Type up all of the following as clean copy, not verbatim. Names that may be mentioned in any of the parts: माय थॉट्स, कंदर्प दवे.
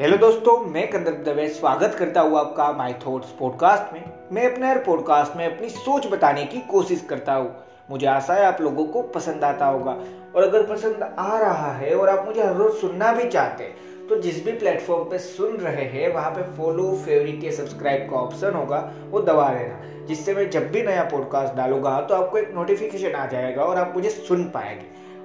Hello दोस्तों, मैं कंदर्प दवे स्वागत करता हूँ आपका माय थॉट्स पॉडकास्ट में। मैं अपने हर पॉडकास्ट में अपनी सोच बताने की कोशिश करता हूँ। मुझे आशा है आप लोगों को पसंद आता होगा, और अगर पसंद आ रहा है और आप मुझे हर रोज सुनना भी चाहते हैं तो जिस भी प्लेटफॉर्म पे सुन रहे हैं वहाँ पे फॉलो, फेवरेट या सब्सक्राइब का ऑप्शन होगा, वो दबा लेना, जिससे मैं जब भी नया पॉडकास्ट डालूंगा तो आपको एक नोटिफिकेशन आ जाएगा और आप मुझे सुन पाएंगे।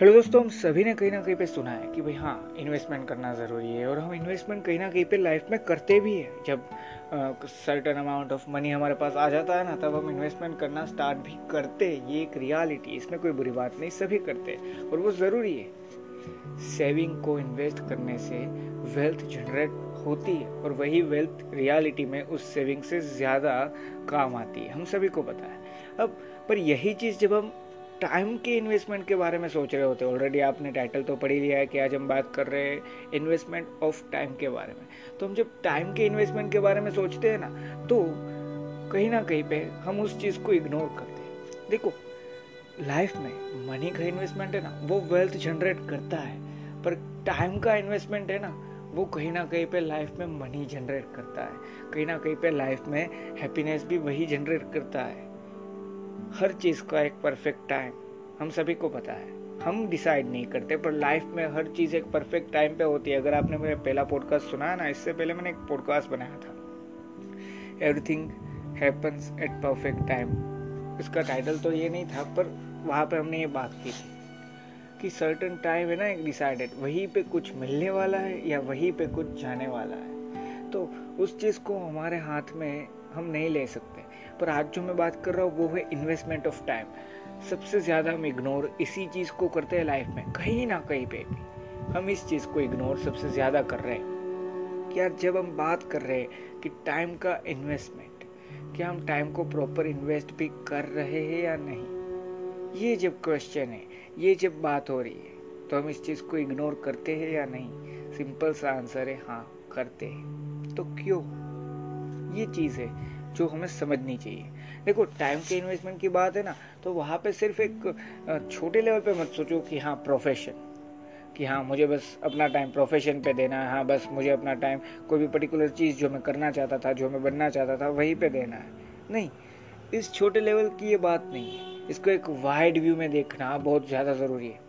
हेलो दोस्तों, हम सभी ने कहीं ना कहीं पे सुना है कि भाई हाँ, इन्वेस्टमेंट करना ज़रूरी है, और हम इन्वेस्टमेंट कहीं ना कहीं पे लाइफ में करते भी हैं। जब सर्टेन अमाउंट ऑफ मनी हमारे पास आ जाता है ना, तब हम इन्वेस्टमेंट करना स्टार्ट भी करते हैं। ये एक रियलिटी, इसमें कोई बुरी बात नहीं, सभी करते हैं और वो ज़रूरी है। सेविंग को इन्वेस्ट करने से वेल्थ जनरेट होती है, और वही वेल्थ रियलिटी में उस सेविंग से ज़्यादा काम आती है, हम सभी को पता है। अब पर यही चीज़ जब हम टाइम के इन्वेस्टमेंट के बारे में सोच रहे होते, ऑलरेडी आपने टाइटल तो पढ़ ही लिया है कि आज हम बात कर रहे हैं इन्वेस्टमेंट ऑफ टाइम के बारे में। तो हम जब टाइम के इन्वेस्टमेंट के बारे में सोचते हैं ना, तो कहीं ना कहीं पे हम उस चीज़ को इग्नोर करते हैं। देखो, लाइफ में मनी का इन्वेस्टमेंट है ना, वो वेल्थ जनरेट करता है, पर टाइम का इन्वेस्टमेंट है ना, वो कहीं ना कहीं पे लाइफ में मनी जनरेट करता है, कहीं ना कहीं पे लाइफ में हैप्पीनेस भी वही जनरेट करता है। हर चीज़ का एक परफेक्ट टाइम हम सभी को पता है, हम डिसाइड नहीं करते, पर लाइफ में हर चीज़ एक परफेक्ट टाइम पे होती है। अगर आपने मेरा पहला पॉडकास्ट सुना है ना, इससे पहले मैंने एक पॉडकास्ट बनाया था, everything happens at perfect time. इसका टाइटल तो ये नहीं था, पर वहाँ पे हमने ये बात की थी कि सर्टेन टाइम है ना एक डिसाइडेड, वहीं पर कुछ मिलने वाला है या वहीं पर कुछ जाने वाला है। तो उस चीज़ को हमारे हाथ में हम नहीं ले सकते। पर आज जो मैं बात कर रहा हूँ वो है इन्वेस्टमेंट ऑफ टाइम। सबसे ज़्यादा हम इग्नोर इसी चीज़ को करते हैं लाइफ में, कहीं ना कहीं पे भी हम इस चीज़ को इग्नोर सबसे ज़्यादा कर रहे हैं। क्या जब हम बात कर रहे हैं कि टाइम का इन्वेस्टमेंट, क्या हम टाइम को प्रॉपर इन्वेस्ट भी कर रहे हैं या नहीं, ये जब क्वेश्चन है, ये जब बात हो रही है, तो हम इस चीज़ को इग्नोर करते हैं या नहीं? सिंपल सा आंसर है हाँ, करते हैं। तो क्यों? ये चीज़ है जो हमें समझनी चाहिए। देखो, टाइम के इन्वेस्टमेंट की बात है ना, तो वहाँ पे सिर्फ एक छोटे लेवल पे मत सोचो कि हाँ प्रोफेशन, कि हाँ मुझे बस अपना टाइम प्रोफेशन पे देना है, हाँ बस मुझे अपना टाइम कोई भी पर्टिकुलर चीज़ जो मैं करना चाहता था, जो मैं बनना चाहता था, वहीं पे देना है। नहीं, इस छोटे लेवल की ये बात नहीं है, इसको एक वाइड व्यू में देखना बहुत ज़्यादा ज़रूरी है।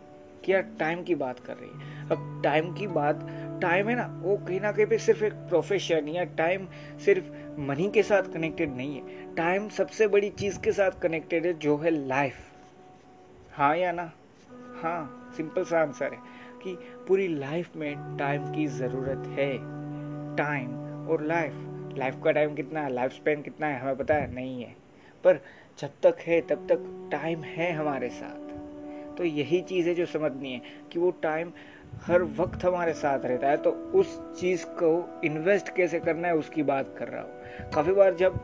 कि यार टाइम की बात कर रही है, अब टाइम की बात, टाइम है ना वो कहीं ना कहीं पे सिर्फ एक प्रोफेशन या टाइम सिर्फ मनी के साथ कनेक्टेड नहीं है। टाइम सबसे बड़ी चीज़ के साथ कनेक्टेड है जो है लाइफ। हाँ या ना? हाँ, सिंपल सा आंसर है कि पूरी लाइफ में टाइम की ज़रूरत है। टाइम और लाइफ, लाइफ का टाइम कितना है, लाइफ स्पेन कितना है, हमें पता है नहीं है, पर जब तक है तब तक टाइम है हमारे साथ। तो यही चीज़ है जो समझनी है कि वो टाइम हर वक्त हमारे साथ रहता है, तो उस चीज़ को इन्वेस्ट कैसे करना है उसकी बात कर रहा हूँ। काफ़ी बार जब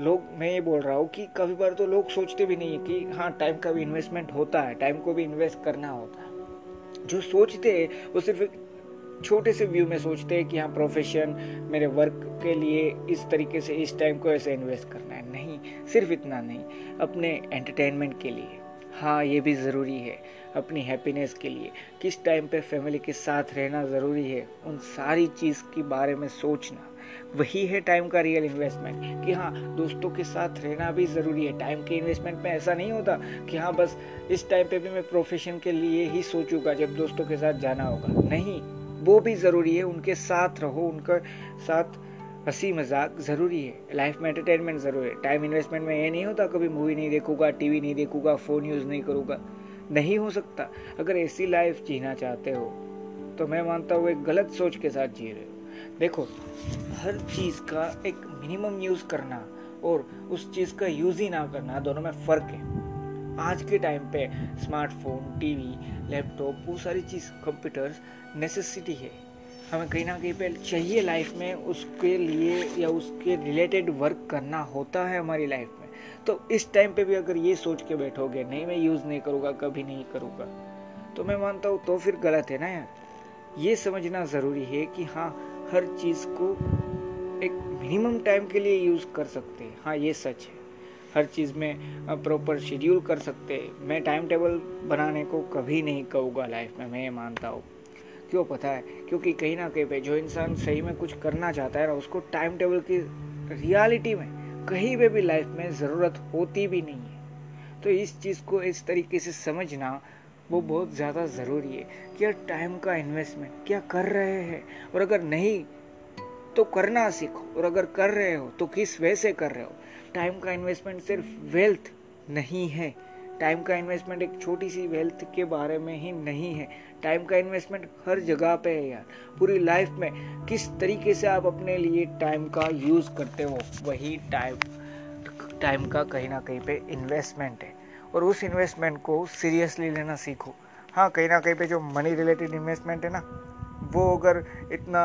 लोग, मैं ये बोल रहा हूँ कि काफ़ी बार तो लोग सोचते भी नहीं है कि हाँ टाइम का भी इन्वेस्टमेंट होता है, टाइम को भी इन्वेस्ट करना होता है। जो सोचते हैं वो सिर्फ एक छोटे से व्यू में सोचते हैं कि हाँ प्रोफेशन, मेरे वर्क के लिए इस तरीके से इस टाइम को ऐसे इन्वेस्ट करना है। नहीं, सिर्फ इतना नहीं, अपने एंटरटेनमेंट के लिए, हाँ ये भी ज़रूरी है, अपनी हैप्पीनेस के लिए, किस टाइम पे फैमिली के साथ रहना ज़रूरी है, उन सारी चीज़ के बारे में सोचना, वही है टाइम का रियल इन्वेस्टमेंट। कि हाँ दोस्तों के साथ रहना भी ज़रूरी है। टाइम के इन्वेस्टमेंट में ऐसा नहीं होता कि हाँ बस इस टाइम पे भी मैं प्रोफेशन के लिए ही सोचूंगा जब दोस्तों के साथ जाना होगा, नहीं, वो भी ज़रूरी है, उनके साथ रहो, उनके साथ हंसी मजाक ज़रूरी है, लाइफ में एंटरटेनमेंट ज़रूरी है। टाइम इन्वेस्टमेंट में ये नहीं होता कभी मूवी नहीं देखूंगा, टीवी नहीं देखूंगा, फ़ोन यूज़ नहीं करूंगा, नहीं हो सकता। अगर ऐसी लाइफ जीना चाहते हो तो मैं मानता हूँ एक गलत सोच के साथ जी रहे हो। देखो, हर चीज़ का एक मिनिमम यूज़ करना और उस चीज़ का यूज़ ही ना करना, दोनों में फ़र्क है। आज के टाइम पे स्मार्टफोन, टीवी, लैपटॉप, वो सारी चीज़, कंप्यूटर्स नेसेसिटी है, हमें कहीं ना कहीं पे चाहिए लाइफ में, उसके लिए या उसके रिलेटेड वर्क करना होता है हमारी लाइफ में। तो इस टाइम पे भी अगर ये सोच के बैठोगे नहीं मैं यूज़ नहीं करूँगा, कभी नहीं करूँगा, तो मैं मानता हूँ तो फिर गलत है ना यार। ये समझना ज़रूरी है कि हाँ, हर चीज़ को एक मिनिमम टाइम के लिए यूज़ कर सकते हैं। हाँ ये सच है, हर चीज़ में प्रॉपर शेड्यूल कर सकते हैं। मैं टाइम टेबल बनाने को कभी नहीं कहूँगा लाइफ में, मैं ये मानता हूँ। क्यों पता है? क्योंकि कहीं ना कहीं पे जो इंसान सही में कुछ करना चाहता है ना, उसको टाइम टेबल की रियलिटी में कहीं पे भी लाइफ में ज़रूरत होती भी नहीं है। तो इस चीज़ को इस तरीके से समझना वो बहुत ज़्यादा ज़रूरी है कि यार टाइम का इन्वेस्टमेंट क्या कर रहे हैं, और अगर नहीं तो करना सीखो, और अगर कर रहे हो तो किस वे से कर रहे हो। टाइम का इन्वेस्टमेंट सिर्फ वेल्थ नहीं है, टाइम का इन्वेस्टमेंट एक छोटी सी वेल्थ के बारे में ही नहीं है। टाइम का इन्वेस्टमेंट हर जगह पे है यार, पूरी लाइफ में किस तरीके से आप अपने लिए टाइम का यूज़ करते हो, वही टाइम का कहीं ना कहीं पे इन्वेस्टमेंट है। और उस इन्वेस्टमेंट को सीरियसली लेना सीखो। हाँ कहीं ना कहीं पे जो मनी रिलेटेड इन्वेस्टमेंट है ना, वो अगर इतना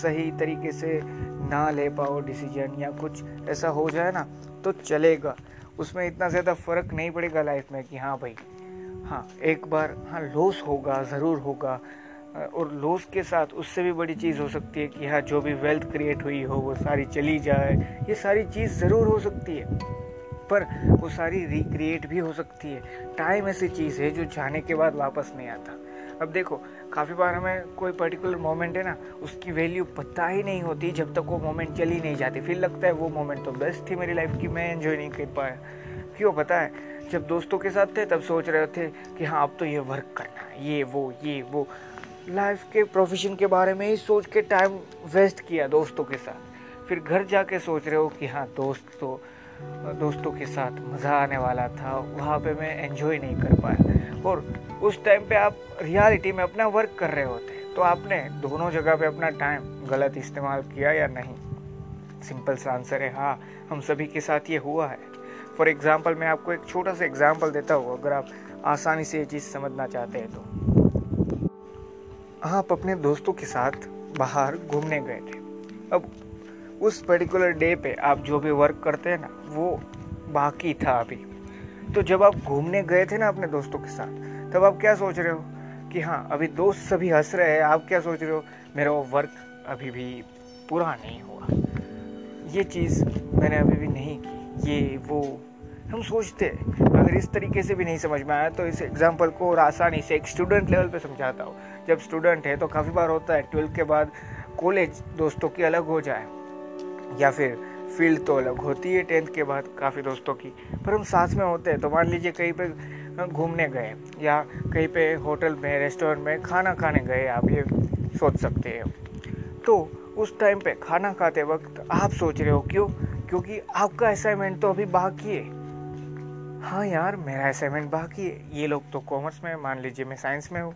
सही तरीके से ना ले पाओ डिसीजन या कुछ ऐसा हो जाए ना तो चलेगा, उसमें इतना ज़्यादा फ़र्क नहीं पड़ेगा लाइफ में कि हाँ भाई हाँ एक बार हाँ लॉस होगा, ज़रूर होगा, और लॉस के साथ उससे भी बड़ी चीज़ हो सकती है कि हाँ जो भी वेल्थ क्रिएट हुई हो वो सारी चली जाए, ये सारी चीज़ ज़रूर हो सकती है, पर वो सारी रिक्रिएट भी हो सकती है। टाइम ऐसी चीज़ है जो जाने के बाद वापस नहीं आता। अब देखो काफ़ी बार हमें कोई पर्टिकुलर मोमेंट है ना, उसकी वैल्यू पता ही नहीं होती जब तक वो मोमेंट चली नहीं जाती, फिर लगता है वो मोमेंट तो बेस्ट थी मेरी लाइफ की, मैं एंजॉय नहीं कर पाया। क्यों पता है? जब दोस्तों के साथ थे तब सोच रहे थे कि हाँ अब तो ये वर्क करना है, ये वो लाइफ के प्रोफेशन के बारे में ही सोच के टाइम वेस्ट किया दोस्तों के साथ। फिर घर जाके सोच रहे हो कि हाँ दोस्तों के साथ मज़ा आने वाला था, वहाँ पे मैं एंजॉय नहीं कर पाया। और उस टाइम पे आप रियलिटी में अपना वर्क कर रहे होते हैं। तो आपने दोनों जगह पे अपना टाइम गलत इस्तेमाल किया या नहीं? सिंपल सा आंसर है हाँ, हम सभी के साथ ये हुआ है। फॉर एग्जांपल मैं आपको एक छोटा सा एग्जांपल देता हूँ, अगर आप आसानी से ये चीज़ समझना चाहते हैं तो आप अपने दोस्तों के साथ बाहर घूमने गए थे। अब उस पर्टिकुलर डे पे आप जो भी वर्क करते हैं ना वो बाकी था अभी। तो जब आप घूमने गए थे ना अपने दोस्तों के साथ, तब आप क्या सोच रहे हो कि हाँ अभी दोस्त सभी हंस रहे हैं, आप क्या सोच रहे हो मेरा वो वर्क अभी भी पूरा नहीं हुआ, ये चीज़ मैंने अभी भी नहीं की, ये वो हम सोचते हैं। अगर इस तरीके से भी नहीं समझ में आया तो इस एग्जांपल को और आसानी से एक स्टूडेंट लेवल पे समझाता हूँ। जब स्टूडेंट है तो काफ़ी बार होता है 12th के बाद कॉलेज दोस्तों की अलग हो जाए, या फिर फील्ड तो अलग होती है 10th के बाद काफ़ी दोस्तों की, पर हम साथ में होते हैं। तो मान लीजिए कहीं पे घूमने गए या कहीं पे होटल में, रेस्टोरेंट में खाना खाने गए, आप ये सोच सकते हैं। तो उस टाइम पे खाना खाते वक्त आप सोच रहे हो, क्यों? क्योंकि आपका असाइनमेंट तो अभी बाकी है। हाँ यार मेरा असाइनमेंट बाकी है, ये लोग तो कॉमर्स में, मान लीजिए मैं साइंस में हूँ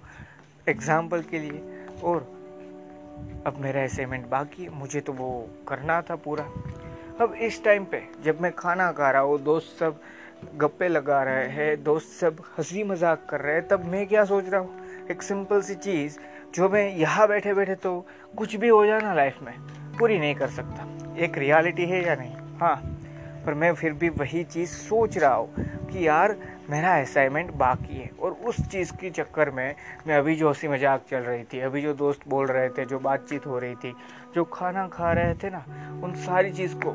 एग्जाम्पल के लिए, और अब मेरा असाइनमेंट बाकी है, मुझे तो वो करना था पूरा। अब इस टाइम पे जब मैं खाना खा रहा हूँ, दोस्त सब गप्पे लगा रहे हैं, दोस्त सब हंसी मजाक कर रहे हैं, तब मैं क्या सोच रहा हूँ? एक सिंपल सी चीज़ जो मैं यहाँ बैठे बैठे तो कुछ भी हो जाए ना लाइफ में पूरी नहीं कर सकता, एक रियलिटी है या नहीं? हाँ, पर मैं फिर भी वही चीज़ सोच रहा हूँ कि यार मेरा असाइनमेंट बाकी है, और उस चीज़ के चक्कर में मैं अभी जो हंसी मजाक चल रही थी, अभी जो दोस्त बोल रहे थे, जो बातचीत हो रही थी, जो खाना खा रहे थे ना, उन सारी चीज़ को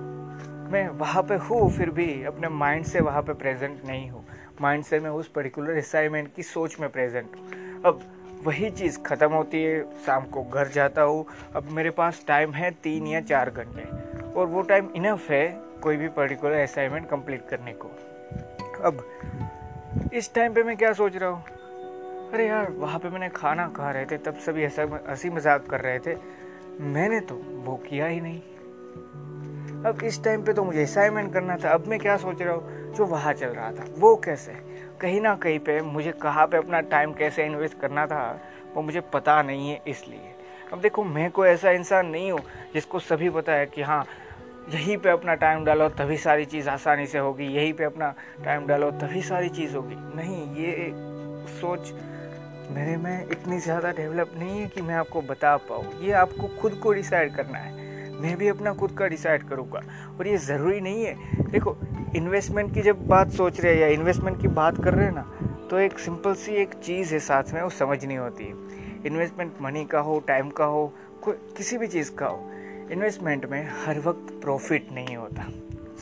मैं वहाँ पे हूँ फिर भी अपने माइंड से वहाँ पे प्रेजेंट नहीं हूँ, माइंड से मैं उस पर्टिकुलर असाइनमेंट की सोच में प्रेजेंट हूँ। अब वही चीज़ ख़त्म होती है, शाम को घर जाता हूँ, अब मेरे पास टाइम है 3 या 4 घंटे, और वो टाइम इनफ है कोई भी पर्टिकुलर असाइनमेंट कंप्लीट करने को। अब इस टाइम पे मैं क्या सोच रहा हूँ? अरे यार वहाँ पे मैंने खाना खा रहे थे, तब सभी हंसी मजाक कर रहे थे, मैंने तो वो किया ही नहीं। अब इस टाइम पे तो मुझे असाइनमेंट करना था, अब मैं क्या सोच रहा हूँ? जो वहाँ चल रहा था वो कैसे, कहीं ना कहीं पे मुझे कहाँ पे अपना टाइम कैसे इन्वेस्ट करना था वो मुझे पता नहीं है। इसलिए अब देखो मैं कोई ऐसा इंसान नहीं हूँ जिसको सभी पता है कि हाँ यहीं पे अपना टाइम डालो तभी सारी चीज़ आसानी से होगी, यहीं पे अपना टाइम डालो तभी सारी चीज़ होगी। नहीं, ये सोच मेरे में इतनी ज़्यादा डेवलप नहीं है कि मैं आपको बता पाऊँ। ये आपको खुद को डिसाइड करना है। मैं भी अपना खुद का डिसाइड करूँगा। और ये ज़रूरी नहीं है। देखो, इन्वेस्टमेंट की जब बात सोच रहे हैं या इन्वेस्टमेंट की बात कर रहे हैं ना, तो एक सिंपल सी एक चीज़ है साथ में, वो समझनी होती है। इन्वेस्टमेंट मनी का हो, टाइम का हो, किसी भी चीज़ का हो, इन्वेस्टमेंट में हर वक्त प्रॉफिट नहीं होता।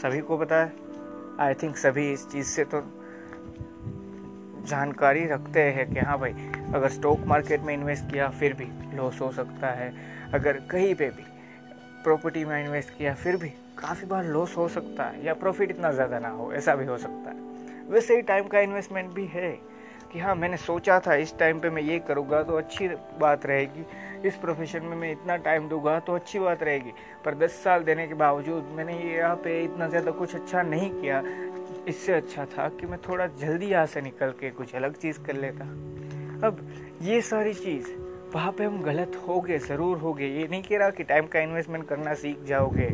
सभी को पता है, आई थिंक सभी इस चीज़ से तो जानकारी रखते हैं कि हाँ भाई, अगर स्टॉक मार्केट में इन्वेस्ट किया फिर भी लॉस हो सकता है, अगर कहीं पे भी प्रॉपर्टी में इन्वेस्ट किया फिर भी काफ़ी बार लॉस हो सकता है, या प्रॉफिट इतना ज़्यादा ना हो, ऐसा भी हो सकता है। वैसे ही टाइम का इन्वेस्टमेंट भी है कि हाँ, मैंने सोचा था इस टाइम पे मैं ये करूँगा तो अच्छी बात रहेगी, इस प्रोफेशन में मैं इतना टाइम दूंगा तो अच्छी बात रहेगी, पर 10 साल देने के बावजूद मैंने यहाँ पे इतना ज़्यादा कुछ अच्छा नहीं किया। इससे अच्छा था कि मैं थोड़ा जल्दी यहाँ से निकल के कुछ अलग चीज़ कर लेता। अब ये सारी चीज़ वहाँ पे हम गलत हो गए, ज़रूर हो गए। ये नहीं कह रहा कि टाइम का इन्वेस्टमेंट करना सीख जाओगे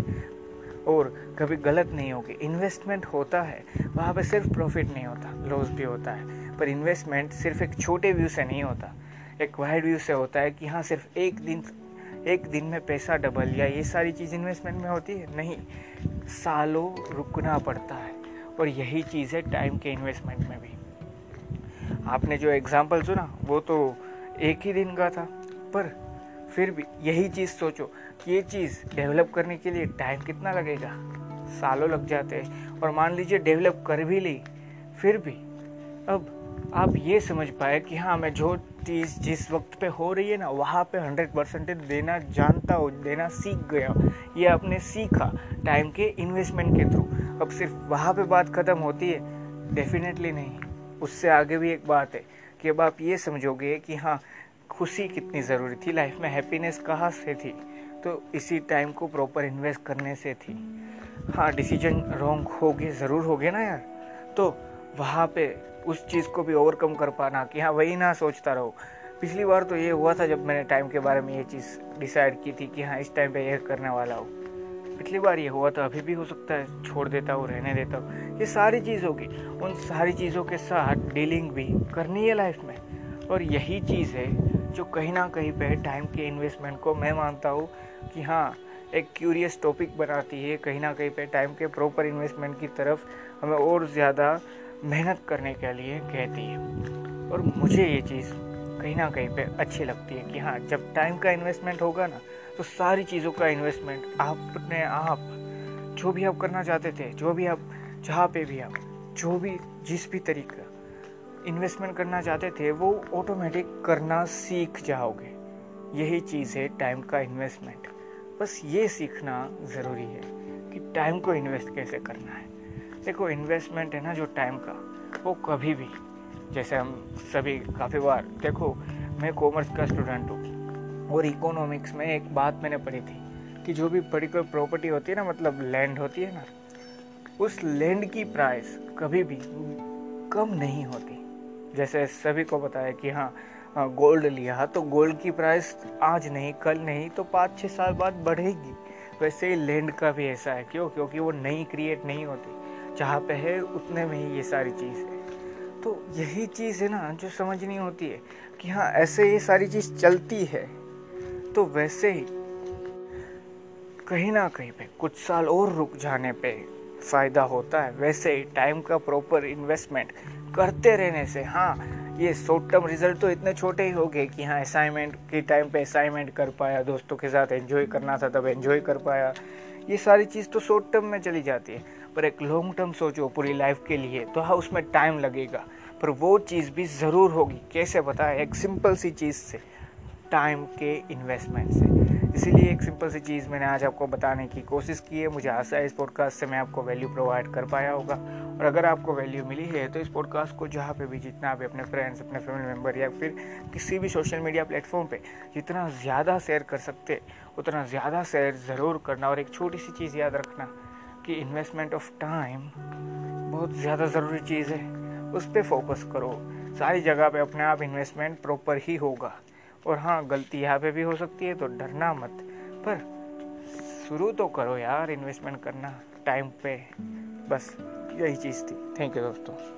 और कभी गलत नहीं होगी। इन्वेस्टमेंट होता है, वहाँ पे सिर्फ प्रॉफिट नहीं होता, लॉस भी होता है। पर इन्वेस्टमेंट सिर्फ एक छोटे व्यू से नहीं होता, एक वाइड व्यू से होता है कि हाँ सिर्फ एक दिन में पैसा डबल या ये सारी चीज़ इन्वेस्टमेंट में होती है, नहीं, सालों रुकना पड़ता है। और यही चीज़ है टाइम के इन्वेस्टमेंट में भी। आपने जो एग्जाम्पल सुना वो तो एक ही दिन का था, पर फिर भी यही चीज़ सोचो कि ये चीज़ डेवलप करने के लिए टाइम कितना लगेगा, सालों लग जाते हैं। और मान लीजिए डेवलप कर भी ली, फिर भी अब आप ये समझ पाए कि हाँ मैं जो चीज़ जिस वक्त पे हो रही है ना, वहाँ पे 100% देना जानता हो, देना सीख गया। ये आपने सीखा टाइम के इन्वेस्टमेंट के थ्रू। अब सिर्फ वहाँ पे बात ख़त्म होती है? डेफिनेटली नहीं, उससे आगे भी एक बात है कि अब आप ये समझोगे कि हाँ खुशी कितनी ज़रूरी थी लाइफ में, हैप्पीनेस कहाँ से थी, तो इसी टाइम को प्रॉपर इन्वेस्ट करने से थी। हाँ, डिसीजन रॉन्ग हो गए, ज़रूर हो गए ना यार, तो वहाँ पे उस चीज़ को भी ओवरकम कर पाना कि हाँ वही ना सोचता रहो। पिछली बार तो ये हुआ था जब मैंने टाइम के बारे में ये चीज़ डिसाइड की थी कि हाँ इस टाइम पे ये करने वाला हो, पिछली बार ये हुआ था, अभी भी हो सकता है छोड़ देता हूँ, रहने देता हूँ। ये सारी चीज़ों की, उन सारी चीज़ों के साथ डीलिंग भी करनी है लाइफ में। और यही चीज़ है जो कहीं ना कहीं पे टाइम के इन्वेस्टमेंट को मैं मानता हूँ कि हाँ एक क्यूरियस टॉपिक बनाती है, कहीं ना कहीं पे टाइम के प्रॉपर इन्वेस्टमेंट की तरफ हमें और ज़्यादा मेहनत करने के लिए कहती है। और मुझे ये चीज़ कहीं ना कहीं पे अच्छी लगती है कि हाँ जब टाइम का इन्वेस्टमेंट होगा ना, तो सारी चीज़ों का इन्वेस्टमेंट आपने, आप जो भी आप करना चाहते थे, जो भी आप, जहाँ पे भी आप, जो भी जिस भी तरीका इन्वेस्टमेंट करना चाहते थे, वो ऑटोमेटिक करना सीख जाओगे। यही चीज़ है टाइम का इन्वेस्टमेंट। बस ये सीखना ज़रूरी है कि टाइम को इन्वेस्ट कैसे करना है। देखो, इन्वेस्टमेंट है ना जो टाइम का, वो कभी भी, जैसे हम सभी काफ़ी बार, देखो मैं कॉमर्स का स्टूडेंट हूँ और इकोनॉमिक्स में एक बात मैंने पढ़ी थी कि जो भी पर्टिकुलर प्रॉपर्टी होती है ना, मतलब लैंड होती है ना, उस लैंड की प्राइस कभी भी कम नहीं होती। जैसे सभी को पता है कि हाँ गोल्ड लिया तो गोल्ड की प्राइस आज नहीं, कल नहीं तो 5-6 साल बाद बढ़ेगी। वैसे ही लैंड का भी ऐसा है, क्यों? क्योंकि वो नई क्रिएट नहीं होती, जहाँ पे है उतने में ही ये सारी चीज़ है। तो यही चीज़ है ना जो समझनी होती है कि हाँ ऐसे ये सारी चीज़ चलती है। तो वैसे ही कहीं ना कहीं पे कुछ साल और रुक जाने पे फ़ायदा होता है। वैसे ही टाइम का प्रॉपर इन्वेस्टमेंट करते रहने से हाँ ये शॉर्ट टर्म रिजल्ट तो इतने छोटे ही हो गए कि हाँ असाइनमेंट के टाइम पे असाइनमेंट कर पाया, दोस्तों के साथ एंजॉय करना था तब एंजॉय कर पाया, ये सारी चीज़ तो शॉर्ट टर्म में चली जाती है। पर एक लॉन्ग टर्म सोचो पूरी लाइफ के लिए, तो हाँ उसमें टाइम लगेगा, पर वो चीज़ भी ज़रूर होगी। कैसे पता है? एक सिंपल सी चीज़ से, टाइम के इन्वेस्टमेंट से। इसीलिए एक सिंपल सी चीज़ मैंने आज आपको बताने की कोशिश की है। मुझे आशा है इस पॉडकास्ट से मैं आपको वैल्यू प्रोवाइड कर पाया होगा। और अगर आपको वैल्यू मिली है तो इस पॉडकास्ट को जहाँ पे भी, जितना भी अपने फ्रेंड्स, अपने फैमिली मेम्बर या फिर किसी भी सोशल मीडिया प्लेटफॉर्म पे जितना ज़्यादा शेयर कर सकते उतना ज़्यादा शेयर ज़रूर करना। और एक छोटी सी चीज़ याद रखना कि इन्वेस्टमेंट ऑफ टाइम बहुत ज़्यादा ज़रूरी चीज़ है, उस पर फोकस करो। सारी जगह पे अपने आप इन्वेस्टमेंट प्रॉपर ही होगा। और हाँ गलती यहाँ पे भी हो सकती है तो डरना मत, पर शुरू तो करो यार इन्वेस्टमेंट करना टाइम पे। बस यही चीज़ थी। थैंक यू दोस्तों।